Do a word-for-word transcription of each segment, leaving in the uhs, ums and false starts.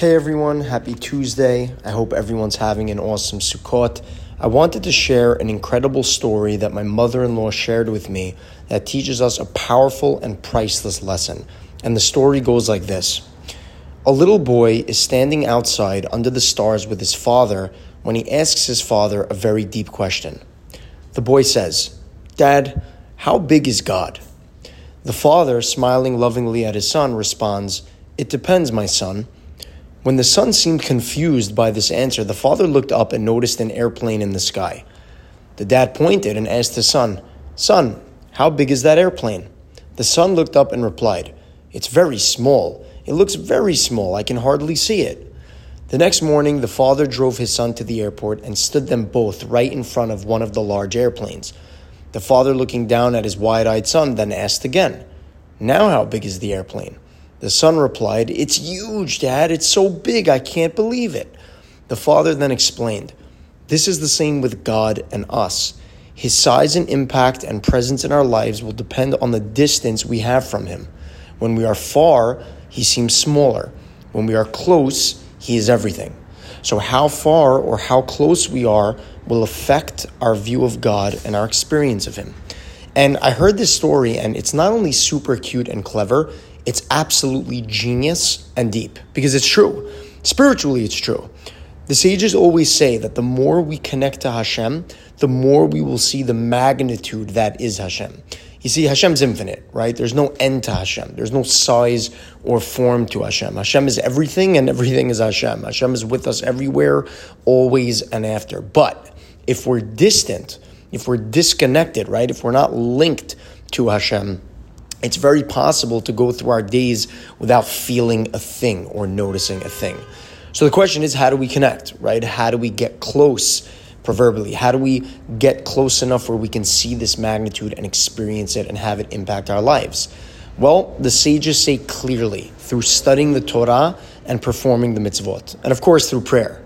Hey everyone, happy Tuesday. I hope everyone's having an awesome Sukkot. I wanted to share an incredible story that my mother-in-law shared with me that teaches us a powerful and priceless lesson. And the story goes like this. A little boy is standing outside under the stars with his father when he asks his father a very deep question. The boy says, "Dad, how big is God?" The father, smiling lovingly at his son, responds, "It depends, my son." When the son seemed confused by this answer, the father looked up and noticed an airplane in the sky. The dad pointed and asked his son, "Son, how big is that airplane?" The son looked up and replied, "It's very small. It looks very small. I can hardly see it." The next morning, the father drove his son to the airport and stood them both right in front of one of the large airplanes. The father, looking down at his wide-eyed son, then asked again, "Now how big is the airplane?" The son replied, "It's huge, Dad. It's so big, I can't believe it." The father then explained, "This is the same with God and us. His size and impact and presence in our lives will depend on the distance we have from him. When we are far, he seems smaller. When we are close, he is everything. So how far or how close we are will affect our view of God and our experience of him." And I heard this story, and it's not only super cute and clever, it's absolutely genius and deep, because it's true. Spiritually, it's true. The sages always say that the more we connect to Hashem, the more we will see the magnitude that is Hashem. You see, Hashem's infinite, right? There's no end to Hashem. There's no size or form to Hashem. Hashem is everything, and everything is Hashem. Hashem is with us everywhere, always and after. But if we're distant, if we're disconnected, right? If we're not linked to Hashem, it's very possible to go through our days without feeling a thing or noticing a thing. So the question is, how do we connect, right? How do we get close, proverbially? How do we get close enough where we can see this magnitude and experience it and have it impact our lives? Well, the sages say clearly, through studying the Torah and performing the mitzvot. And of course, through prayer,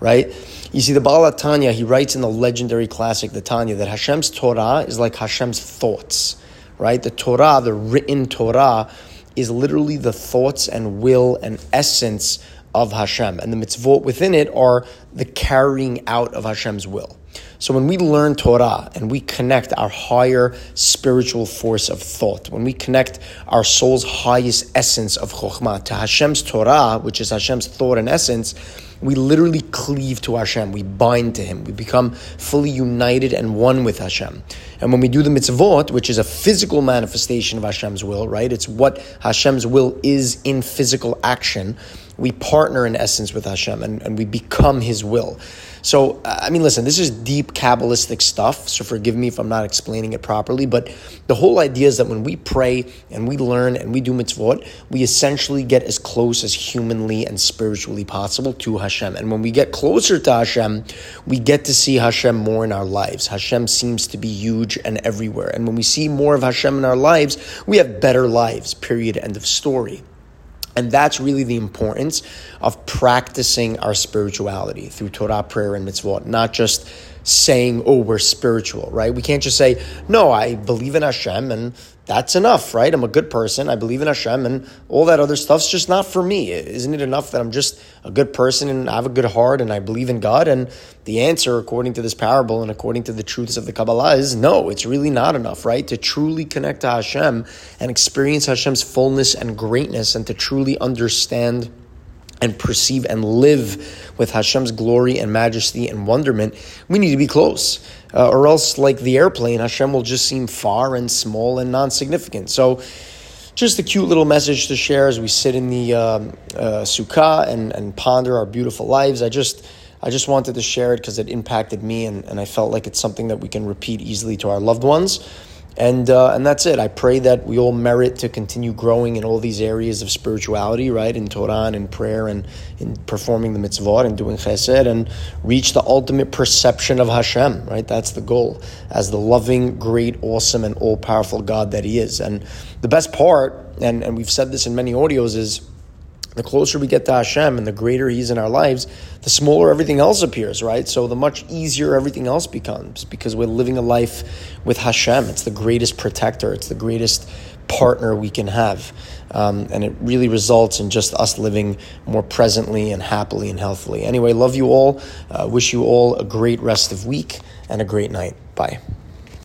right? You see, the Baal HaTanya, he writes in the legendary classic, the Tanya, that Hashem's Torah is like Hashem's thoughts. Right? The Torah, the written Torah, is literally the thoughts and will and essence of Hashem. And the mitzvot within it are the carrying out of Hashem's will. So when we learn Torah and we connect our higher spiritual force of thought, when we connect our soul's highest essence of Chokhmah to Hashem's Torah, which is Hashem's thought and essence, we literally cleave to Hashem. We bind to Him. We become fully united and one with Hashem. And when we do the mitzvot, which is a physical manifestation of Hashem's will, right? It's what Hashem's will is in physical action. We partner in essence with Hashem and, and we become His will. So, I mean, listen, this is deep Kabbalistic stuff, so forgive me if I'm not explaining it properly, but the whole idea is that when we pray and we learn and we do mitzvot, we essentially get as close as humanly and spiritually possible to Hashem. And when we get closer to Hashem, we get to see Hashem more in our lives. Hashem seems to be huge and everywhere. And when we see more of Hashem in our lives, we have better lives, period, end of story. And that's really the importance of practicing our spirituality through Torah, prayer, and mitzvot, not just saying, oh, we're spiritual, right? We can't just say, no, I believe in Hashem and that's enough, right? I'm a good person. I believe in Hashem and all that other stuff's just not for me. Isn't it enough that I'm just a good person and I have a good heart and I believe in God? And the answer, according to this parable and according to the truths of the Kabbalah, is no, it's really not enough, right? To truly connect to Hashem and experience Hashem's fullness and greatness and to truly understand and perceive and live with Hashem's glory and majesty and wonderment, we need to be close. Uh, or else, like the airplane, Hashem will just seem far and small and non-significant. So, just a cute little message to share as we sit in the um, uh, sukkah and, and ponder our beautiful lives. I just... I just wanted to share it because it impacted me and, and I felt like it's something that we can repeat easily to our loved ones. And uh, and that's it. I pray that we all merit to continue growing in all these areas of spirituality, right? In Torah and in prayer and in performing the mitzvot and doing chesed and reach the ultimate perception of Hashem, right? That's the goal, as the loving, great, awesome, and all-powerful God that He is. And the best part, and, and we've said this in many audios, is the closer we get to Hashem and the greater He is in our lives, the smaller everything else appears, right? So the much easier everything else becomes because we're living a life with Hashem. It's the greatest protector. It's the greatest partner we can have. Um, and it really results in just us living more presently and happily and healthily. Anyway, love you all. Uh, wish you all a great rest of week and a great night. Bye.